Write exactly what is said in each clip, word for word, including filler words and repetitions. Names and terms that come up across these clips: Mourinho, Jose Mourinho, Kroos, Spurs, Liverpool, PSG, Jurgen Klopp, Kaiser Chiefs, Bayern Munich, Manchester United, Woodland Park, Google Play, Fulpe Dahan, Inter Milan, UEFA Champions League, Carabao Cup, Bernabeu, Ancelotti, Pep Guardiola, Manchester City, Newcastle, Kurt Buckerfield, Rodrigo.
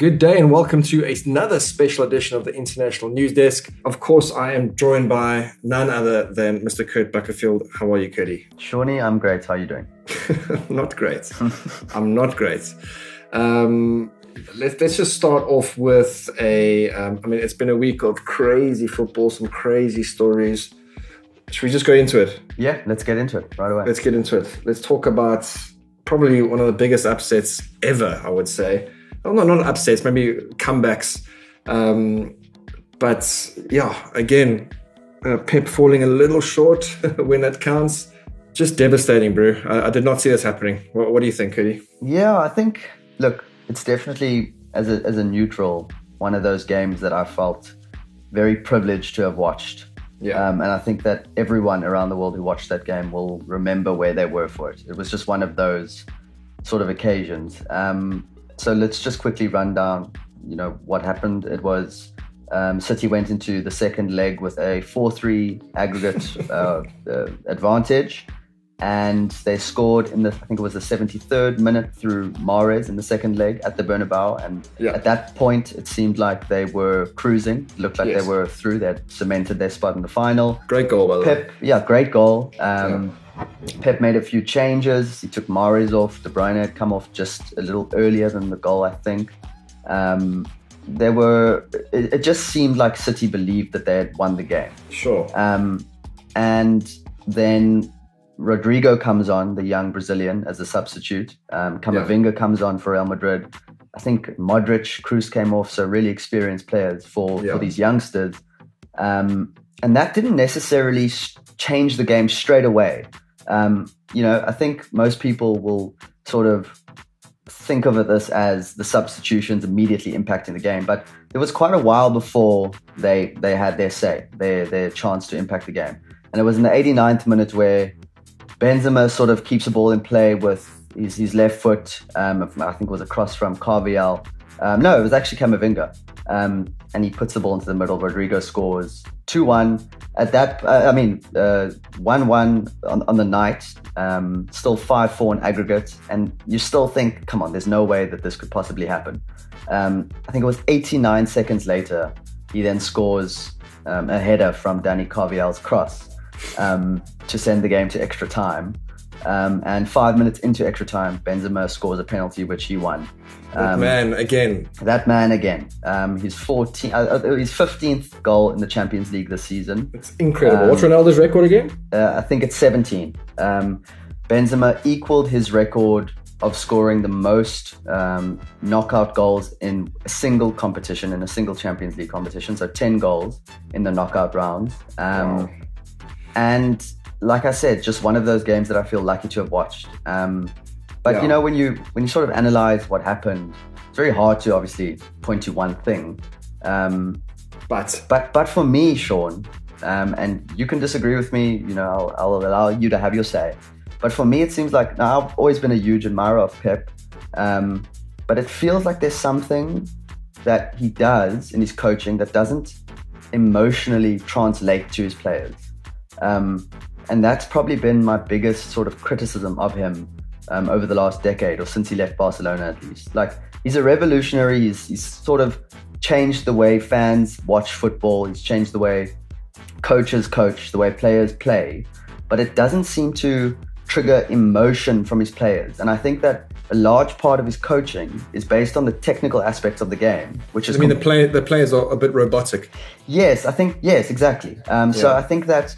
Good day and welcome to another special edition of the International News Desk. Of course, I am joined by none other than Mister Kurt Buckerfield. How are you, Kurtie? Shawnee, I'm great. How are you doing? Not great. I'm not great. Um, let, let's just start off with a, um, I mean, it's been a week of crazy football, some crazy stories. Should we just go into it? Yeah, let's get into it right away. Let's get into it. Let's talk about probably one of the biggest upsets ever, I would say. Oh, no, not upsets, maybe comebacks. Um, but yeah, again, uh, Pep falling a little short when that counts. Just devastating, bro. I, I did not see this happening. What, what do you think, Kurtie? Yeah, I think, look, it's definitely, as a, as a neutral, one of those games that I felt very privileged to have watched. Yeah. Um, and I think that everyone around the world who watched that game will remember where they were for it. It was just one of those sort of occasions. Um, so let's just quickly run down, you know, what happened. It was um, City went into the second leg with a four three aggregate uh, uh, advantage. And they scored in the, I think it was the seventy-third minute through Mahrez in the second leg at the Bernabeu. And yeah. At that point, it seemed like they were cruising. It looked like yes. They were through. They had cemented their spot in the final. Great goal, by the Pep, way. Yeah, great goal. Um, yeah. Pep made a few changes. He took Mahrez off. De Bruyne had come off just a little earlier than the goal, I think. Um, there were, it, it just seemed like City believed that they had won the game. Sure. Um, and then Rodrigo comes on, the young Brazilian, as a substitute. Um, Camavinga yeah. comes on for Real Madrid. I think Modric, Kroos came off, so really experienced players for, yeah. for these youngsters. Um, and that didn't necessarily change the game straight away. Um, you know, I think most people will sort of think of this as the substitutions immediately impacting the game, but it was quite a while before they they had their say, their their chance to impact the game. And it was in the eighty-ninth minute where Benzema sort of keeps the ball in play with his, his left foot. Um, I think it was a cross from Carvajal. Um, no, it was actually Camavinga. Um, and he puts the ball into the middle. Rodrigo scores two one. At that, uh, I mean, uh, one one on, on the night. Um, still five four in aggregate. And you still think, come on, there's no way that this could possibly happen. Um, I think it was eighty-nine seconds later. He then scores um, a header from Dani Carvajal's cross. Um, to send the game to extra time. Um, and five minutes into extra time, Benzema scores a penalty, which he won. Um, that man again. That man again. Um, his, fourteen, uh, his fifteenth goal in the Champions League this season. It's incredible. Um, What's Ronaldo's record again? Uh, I think it's seventeen. Um, Benzema equaled his record of scoring the most um, knockout goals in a single competition, in a single Champions League competition. So ten goals in the knockout rounds. Um, wow. And like I said, just one of those games that I feel lucky to have watched. Um, but, yeah. you know, when you when you sort of analyze what happened, it's very hard to obviously point to one thing. Um, but but but for me, Sean, um, and you can disagree with me, you know, I'll, I'll allow you to have your say. But for me, it seems like now I've always been a huge admirer of Pep. Um, but it feels like there's something that he does in his coaching that doesn't emotionally translate to his players. Um, and that's probably been my biggest sort of criticism of him um, over the last decade, or since he left Barcelona at least. Like, he's a revolutionary. He's, he's sort of changed the way fans watch football. He's changed the way coaches coach, the way players play. But it doesn't seem to trigger emotion from his players. And I think that a large part of his coaching is based on the technical aspects of the game, which is... I mean, com- the, play, the players are a bit robotic. Yes, I think... Yes, exactly. Um, so yeah. I think that...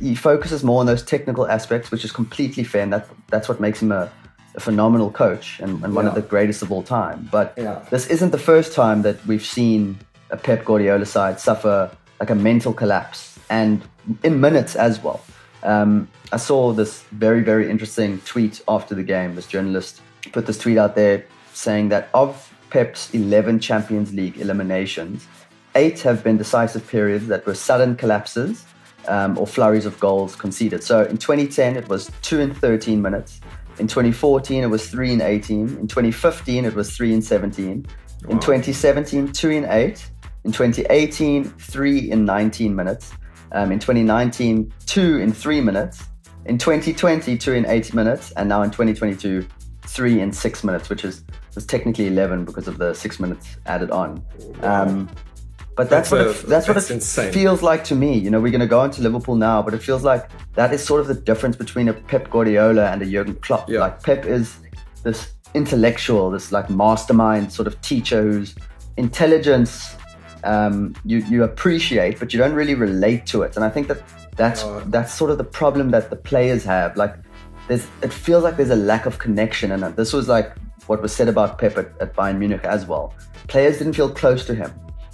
He focuses more on those technical aspects, which is completely fair, and that, that's what makes him a, a phenomenal coach and, and one yeah. of the greatest of all time. But yeah. this isn't the first time that we've seen a Pep Guardiola side suffer like a mental collapse, and in minutes as well. Um, I saw this very, very interesting tweet after the game. This journalist put this tweet out there saying that of Pep's eleven Champions League eliminations, eight have been decisive periods that were sudden collapses, Um, or flurries of goals conceded. So in twenty ten, it was two in thirteen minutes. In twenty fourteen, it was three in eighteen. In twenty fifteen, it was three in seventeen. Wow. In twenty seventeen, two in eight. In twenty eighteen, three in nineteen minutes. Um, in twenty nineteen, two in three minutes. In twenty twenty, two in eight minutes. And now in twenty twenty-two, three in six minutes, which is was technically eleven because of the six minutes added on. Um, but that's, that's what it, that's, that's what it feels like to me. You know, we're going to go into Liverpool now, but it feels like that is sort of the difference between a Pep Guardiola and a Jurgen Klopp. Yeah. Like Pep is this intellectual, this like mastermind sort of teacher whose intelligence um, you, you appreciate, but you don't really relate to it. And I think that that's, oh. that's sort of the problem that the players have. Like, There's, it feels like there's a lack of connection, and this was like what was said about Pep at, at Bayern Munich as well. Players didn't feel close to him.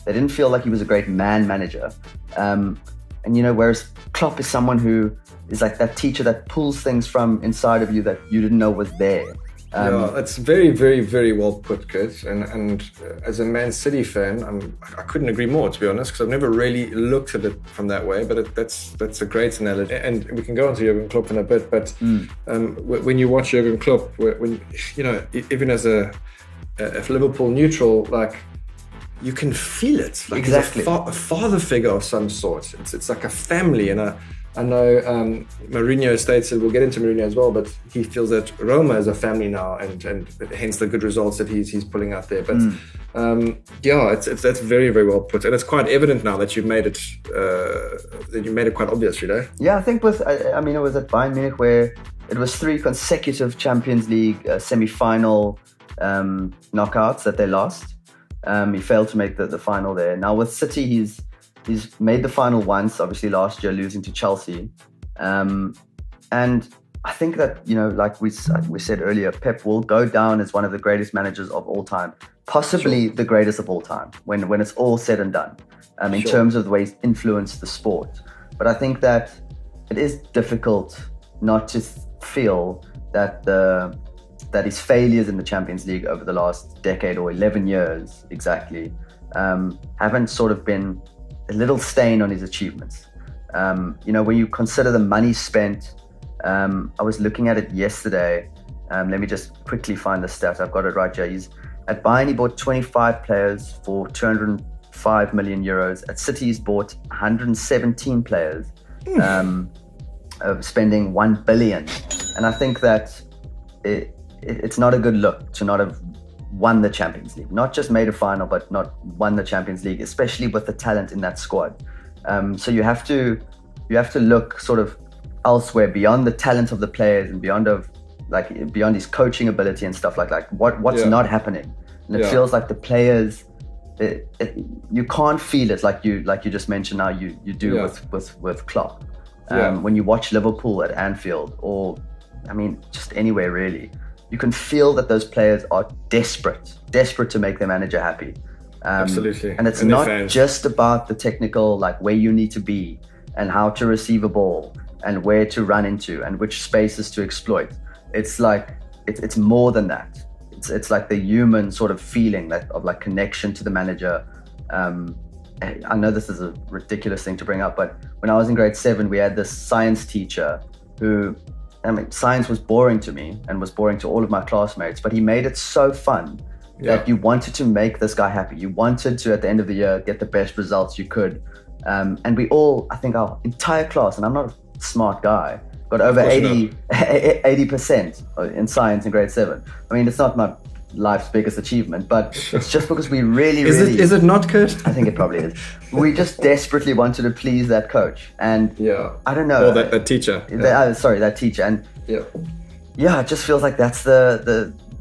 They didn't feel like he was a great man manager. Um, and, you know, whereas Klopp is someone who is like that teacher that pulls things from inside of you that you didn't know was there. Um, yeah, it's very, very, very well put, Kurt. And, and as a Man City fan, I'm, I couldn't agree more, to be honest, because I've never really looked at it from that way. But it, that's that's a great analogy. And we can go on to Jurgen Klopp in a bit. But mm. um, when you watch Jurgen Klopp, when you know, even as a, a Liverpool neutral, like, you can feel it. Like, exactly. He's a, fa- a father figure of some sort. It's, it's like a family. And a I know um, Mourinho states, and we'll get into Mourinho as well, but he feels that Roma is a family now, and, and hence the good results that he's he's pulling out there. But mm. um, yeah, it's, it's that's very, very well put, and it's quite evident now that you've made it uh, that you made it quite obvious, you know. Yeah, I think with I, I mean it was at Bayern Munich where it was three consecutive Champions League uh, semi-final um, knockouts that they lost. Um, he failed to make the, the final there. Now with City, he's. He's made the final once, obviously last year, losing to Chelsea. Um, and I think that, you know, like we we said earlier, Pep will go down as one of the greatest managers of all time, possibly sure. the greatest of all time, when, when it's all said and done, um, in sure. terms of the way he's influenced the sport. But I think that it is difficult not to feel that the that his failures in the Champions League over the last decade or eleven years exactly um, haven't sort of been a little stain on his achievements. Um, you know, when you consider the money spent, um, I was looking at it yesterday. Um, let me just quickly find the stat. I've got it right here. He's, at Bayern, he bought twenty-five players for two hundred five million euros. At City, he's bought one hundred seventeen players, mm. um, of spending one billion. And I think that it, it, it's not a good look to not have won the Champions League, not just made a final, but not won the Champions League, especially with the talent in that squad. Um, so you have to you have to look sort of elsewhere beyond the talent of the players and beyond of like beyond his coaching ability and stuff like that. Like what what's yeah. not happening, and it yeah. feels like the players it, it, you can't feel it like you like you just mentioned now you you do yeah. with with with Klopp. Um, yeah. When you watch Liverpool at Anfield, or I mean just anywhere really. You can feel that those players are desperate, desperate to make their manager happy. Um, Absolutely. And it's and not just about the technical, like where you need to be and how to receive a ball and where to run into and which spaces to exploit. It's like, it, it's more than that. It's it's like the human sort of feeling that of like connection to the manager. Um, I know this is a ridiculous thing to bring up, but when I was in grade seven, we had this science teacher who... I mean, science was boring to me and was boring to all of my classmates, but he made it so fun yeah. that you wanted to make this guy happy. You wanted to, at the end of the year, get the best results you could. Um, and we all, I think our entire class, and I'm not a smart guy, got over eighty percent in science in grade seven. I mean, it's not my life's biggest achievement, but it's just because we really, is really... It, is it not, Kurt? I think it probably is. We just desperately wanted to please that coach. And yeah. I don't know. Or that, that teacher. They, yeah. oh, sorry, that teacher. And yeah. yeah, it just feels like that's the,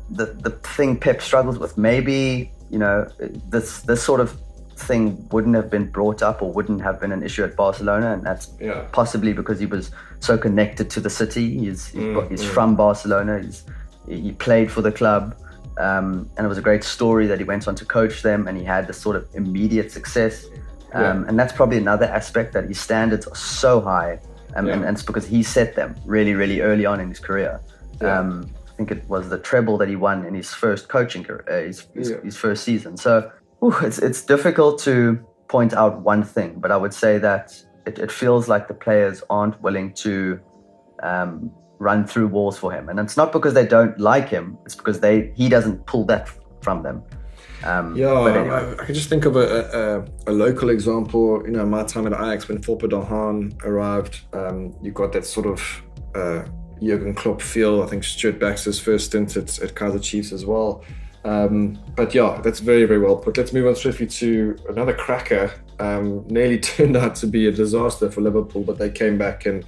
the the the thing Pep struggles with. Maybe, you know, this this sort of thing wouldn't have been brought up or wouldn't have been an issue at Barcelona. And that's yeah. possibly because he was so connected to the city. He's, he's, mm, he's mm. from Barcelona. He's, he played for the club. Um, and it was a great story that he went on to coach them and he had this sort of immediate success. Um, yeah. And that's probably another aspect that his standards are so high. Um, yeah. and, and it's because he set them really, really early on in his career. Yeah. Um, I think it was the treble that he won in his first coaching career, uh, his, his, yeah. his first season. So whew, it's it's difficult to point out one thing, but I would say that it, it feels like the players aren't willing to... Um, run through walls for him, and it's not because they don't like him, it's because they he doesn't pull that from them. Um, yeah, but anyway. I, I can just think of a, a, a local example. You know, my time at Ajax when Fulpe Dahan arrived, um, you got that sort of uh, Jurgen Klopp feel. I think Stuart Baxter's first stint at, at Kaiser Chiefs as well. Um, but yeah, that's very, very well put. Let's move on swiftly to another cracker. Um, nearly turned out to be a disaster for Liverpool, but they came back and,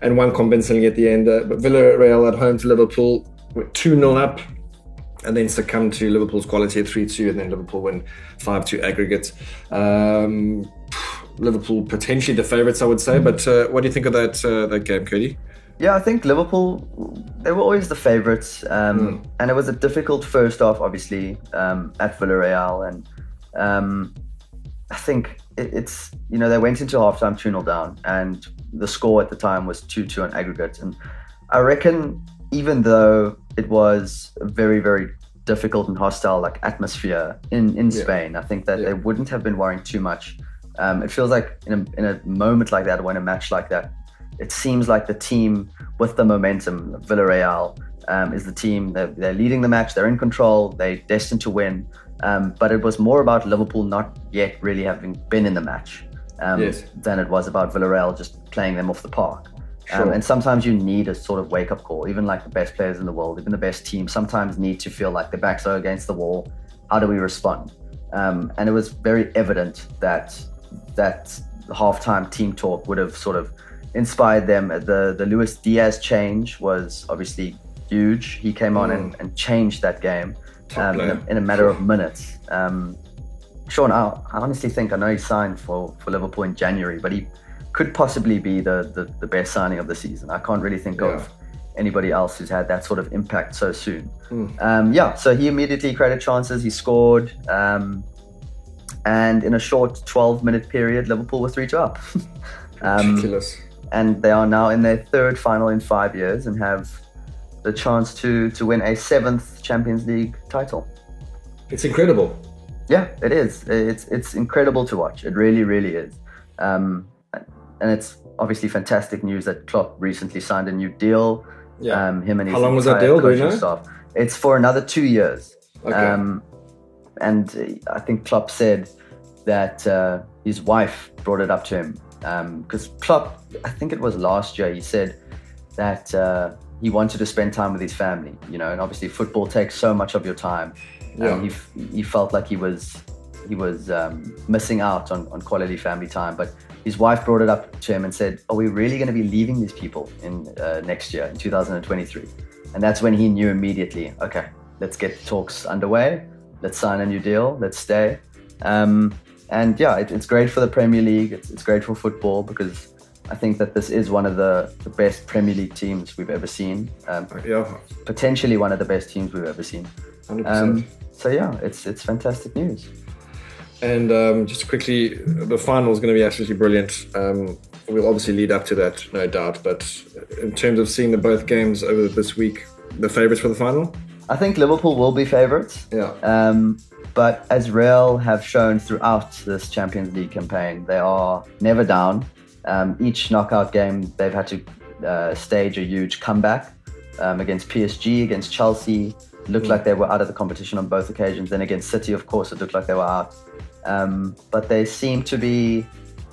and won convincingly at the end. Uh, but Villarreal at home to Liverpool were two nil up, and then succumbed to Liverpool's quality at three two, and then Liverpool win five two aggregate. Um, Liverpool potentially the favourites, I would say. But uh, what do you think of that uh, that game, Cody? Yeah, I think Liverpool, they were always the favourites. Um, mm. And it was a difficult first half, obviously, um, at Villarreal. And um, I think it, it's, you know, they went into halftime two nil down. And the score at the time was two two on aggregate. And I reckon, even though it was a very, very difficult and hostile like atmosphere in, in yeah. Spain, I think that yeah. they wouldn't have been worrying too much. Um, it feels like in a, in a moment like that, when a match like that, it seems like the team with the momentum, Villarreal, um, is the team. They're, they're leading the match. They're in control. They're destined to win. Um, but it was more about Liverpool not yet really having been in the match um, yes. than it was about Villarreal just playing them off the park. Sure. Um, and sometimes you need a sort of wake-up call. Even like the best players in the world, even the best teams, sometimes need to feel like their backs are against the wall. How do we respond? Um, and it was very evident that that halftime team talk would have sort of inspired them. The the Luis Diaz change was obviously huge. He came on mm. and, and changed that game um, in, a, in a matter of minutes. Um, Sean, I, I honestly think, I know he signed for, for Liverpool in January, but he could possibly be the, the, the best signing of the season. I can't really think yeah. of anybody else who's had that sort of impact so soon. Mm. Um, yeah, so he immediately created chances. He scored. Um, and in a short twelve-minute period, Liverpool were three two up. um, Ridiculous. And they are now in their third final in five years and have the chance to, to win a seventh Champions League title. It's incredible. Yeah, it is. It's it's incredible to watch. It really, really is. Um, and it's obviously fantastic news that Klopp recently signed a new deal. Yeah. Um, him and his How long was that deal? Do you know? Staff. It's for another two years. Okay. Um, and I think Klopp said that uh, his wife brought it up to him. Because um, Klopp, I think it was last year, he said that uh, he wanted to spend time with his family, you know, and obviously football takes so much of your time. Yeah. Um, he f- he felt like he was he was um, missing out on, on quality family time. But his wife brought it up to him and said, "Are we really going to be leaving these people in uh, next year, in two thousand twenty-three?" And that's when he knew immediately, okay, let's get talks underway. Let's sign a new deal. Let's stay. Um, And yeah, it, it's great for the Premier League. It's, it's great for football because I think that this is one of the, the best Premier League teams we've ever seen. Um, yeah. Potentially one of the best teams we've ever seen. one hundred percent. Um, so yeah, it's it's fantastic news. And um, just quickly, the final is going to be absolutely brilliant. Um, we'll obviously lead up to that, no doubt. But in terms of seeing the both games over this week, the favourites for the final? I think Liverpool will be favourites. Yeah. Um, But as Real have shown throughout this Champions League campaign, they are never down. Um, each knockout game, they've had to uh, stage a huge comeback um, against P S G, against Chelsea. It looked like they were out of the competition on both occasions. Then against City, of course, it looked like they were out. Um, but they seem to be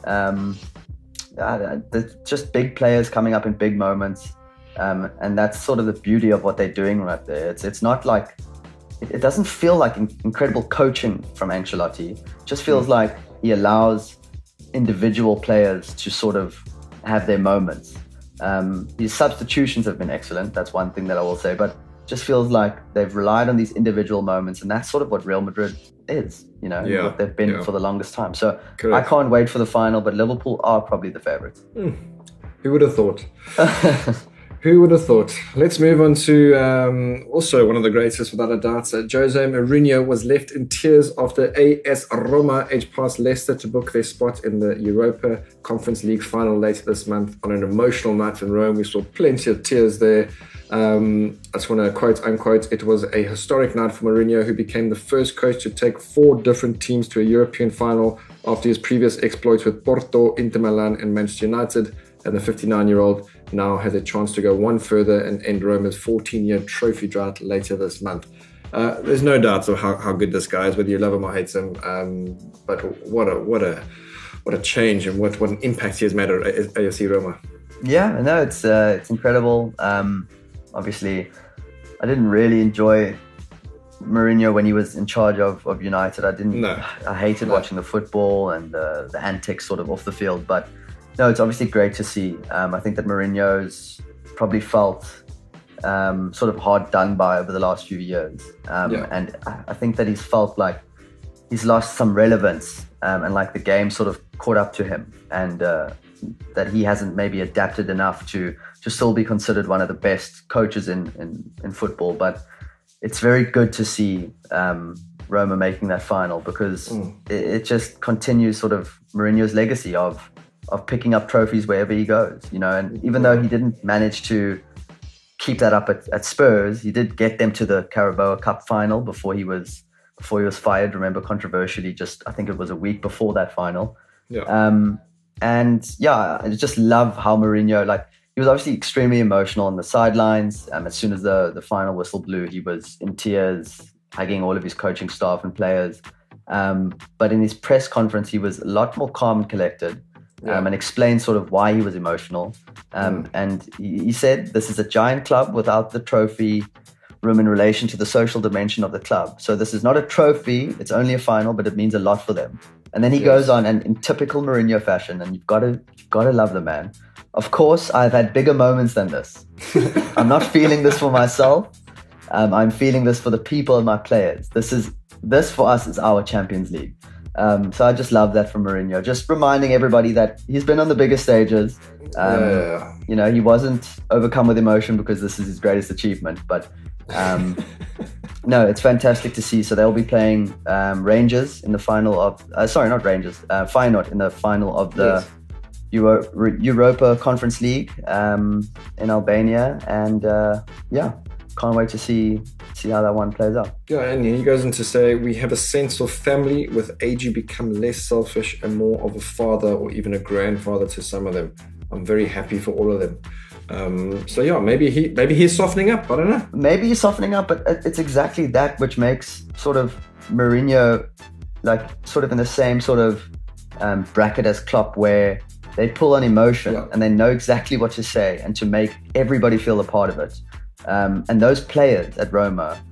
um, uh, just big players coming up in big moments. Um, and that's sort of the beauty of what they're doing right there. It's, it's not like... It doesn't feel like incredible coaching from Ancelotti. It just feels mm. like he allows individual players to sort of have their moments. Um, his substitutions have been excellent. That's one thing that I will say. But it just feels like they've relied on these individual moments. And that's sort of what Real Madrid is, you know, yeah. what they've been yeah. for the longest time. So Correct. I can't wait for the final. But Liverpool are probably the favourites. Mm. Who would have thought? Who would have thought? Let's move on to um, also one of the greatest, without a doubt. Uh, Jose Mourinho was left in tears after A S Roma edged past Leicester to book their spot in the Europa Conference League final later this month on an emotional night in Rome. We saw plenty of tears there. Um, I just want to quote, unquote, "It was a historic night for Mourinho, who became the first coach to take four different teams to a European final after his previous exploits with Porto, Inter Milan and Manchester United. And the fifty-nine-year-old now has a chance to go one further and end Roma's fourteen-year trophy drought later this month." Uh, there's no doubts of how, how good this guy is, whether you love him or hate him. Um, but what a what a what a change and what what an impact he has made at A F C Roma. Yeah, no, it's uh, it's incredible. Um, obviously, I didn't really enjoy Mourinho when he was in charge of, of United. I didn't. No. I hated no. watching the football and uh, the antics sort of off the field. But no, it's obviously great to see. Um, I think that Mourinho's probably felt um, sort of hard done by over the last few years. Um, yeah. And I think that he's felt like he's lost some relevance um, and like the game sort of caught up to him, and uh, that he hasn't maybe adapted enough to, to still be considered one of the best coaches in, in, in football. But it's very good to see um, Roma making that final, because mm. it, it just continues sort of Mourinho's legacy of of picking up trophies wherever he goes, you know. And even though he didn't manage to keep that up at, at Spurs, he did get them to the Carabao Cup final before he was before he was fired. Remember, controversially, just I think it was a week before that final. Yeah. Um, and yeah, I just love how Mourinho, like, he was obviously extremely emotional on the sidelines. Um, as soon as the, the final whistle blew, he was in tears, hugging all of his coaching staff and players. Um, but in his press conference, he was a lot more calm and collected, yeah. um, and explained sort of why he was emotional. Um, mm. And he, he said, this is a giant club without the trophy room in relation to the social dimension of the club. So this is not a trophy. It's only a final, but it means a lot for them. And then he yes. goes on, and in typical Mourinho fashion, and you've got to, you've got to love the man. Of course, I've had bigger moments than this. I'm not feeling this for myself. Um, I'm feeling this for the people and my players. This is this for us is our Champions League. Um, so I just love that from Mourinho. Just reminding everybody that he's been on the biggest stages. Um, yeah. You know, he wasn't overcome with emotion because this is his greatest achievement. But um, no, it's fantastic to see. So they'll be playing um, Rangers in the final of... Uh, sorry, not Rangers. Uh, Feyenoord in the final of the... Yes. Euro- Europa Conference League um, in Albania, and uh, yeah, can't wait to see see how that one plays out. Yeah, and he goes on to say, we have a sense of family with age. You become less selfish and more of a father or even a grandfather to some of them. I'm very happy for all of them. Um, so yeah, maybe he maybe he's softening up. I don't know. Maybe he's softening up, but it's exactly that which makes sort of Mourinho like sort of in the same sort of um, bracket as Klopp, where they pull on emotion yeah. and they know exactly what to say and to make everybody feel a part of it. Um, and those players at Roma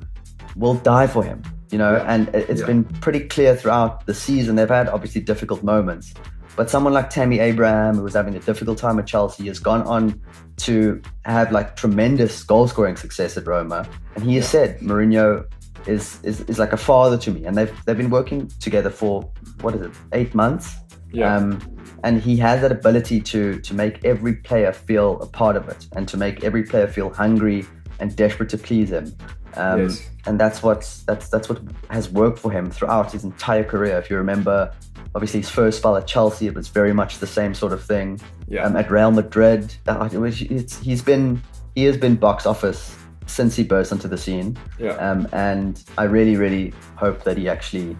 will die for him, you know, yeah. and it's yeah. been pretty clear throughout the season. They've had obviously difficult moments, but someone like Tammy Abraham, who was having a difficult time at Chelsea, has gone on to have like tremendous goal scoring success at Roma. And he yeah. has said, Mourinho is, is, is like a father to me. And they've, they've been working together for, what is it, eight months? Yeah. Um, and he has that ability to to make every player feel a part of it, and to make every player feel hungry and desperate to please him. Um, yes. And that's what that's that's what has worked for him throughout his entire career. If you remember, obviously his first spell at Chelsea, it was very much the same sort of thing. Yeah. Um, at Real Madrid, it's, he's been he has been box office since he burst onto the scene. Yeah. Um, and I really really hope that he actually.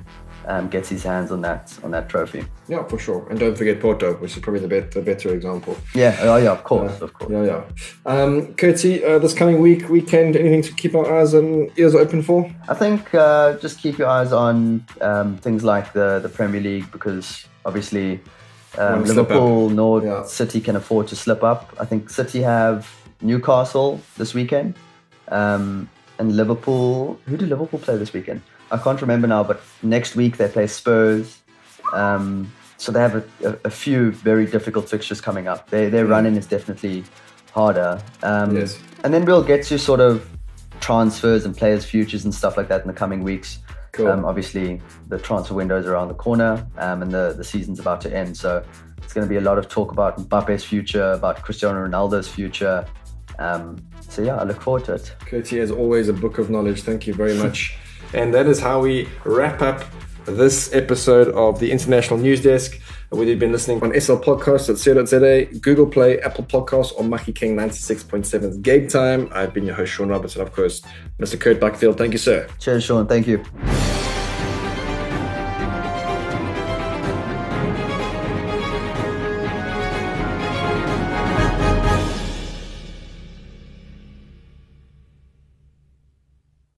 Um, gets his hands on that on that trophy. Yeah, for sure. And don't forget Porto, which is probably the, bet- the better example. Yeah, oh yeah, of course, uh, of course. Yeah, yeah. Um, Kurti, uh, this coming week, weekend, anything to keep our eyes and ears open for? I think uh, just keep your eyes on um, things like the, the Premier League, because obviously um, Liverpool, North yeah. City can afford to slip up. I think City have Newcastle this weekend, um, and Liverpool. Who did Liverpool play this weekend? I can't remember now, but next week they play Spurs. Um, so they have a, a, a few very difficult fixtures coming up. They, their yeah. run-in is definitely harder. Um, yes. And then we'll get to sort of transfers and players' futures and stuff like that in the coming weeks. Cool. Um, obviously, the transfer window is around the corner, um, and the, the season's about to end. So it's going to be a lot of talk about Mbappe's future, about Cristiano Ronaldo's future. Um, so yeah, I look forward to it. Kurti, as always, a book of knowledge. Thank you very much. And that is how we wrap up this episode of the International News Desk. Whether you've been listening on S L Podcasts at C dot Z A, Google Play, Apple Podcasts, or Maki King ninety-six point seven's Game Time. I've been your host, Sean Robertson, of course, Mister Kurt Buckfield. Thank you, sir. Cheers, Sean. Thank you.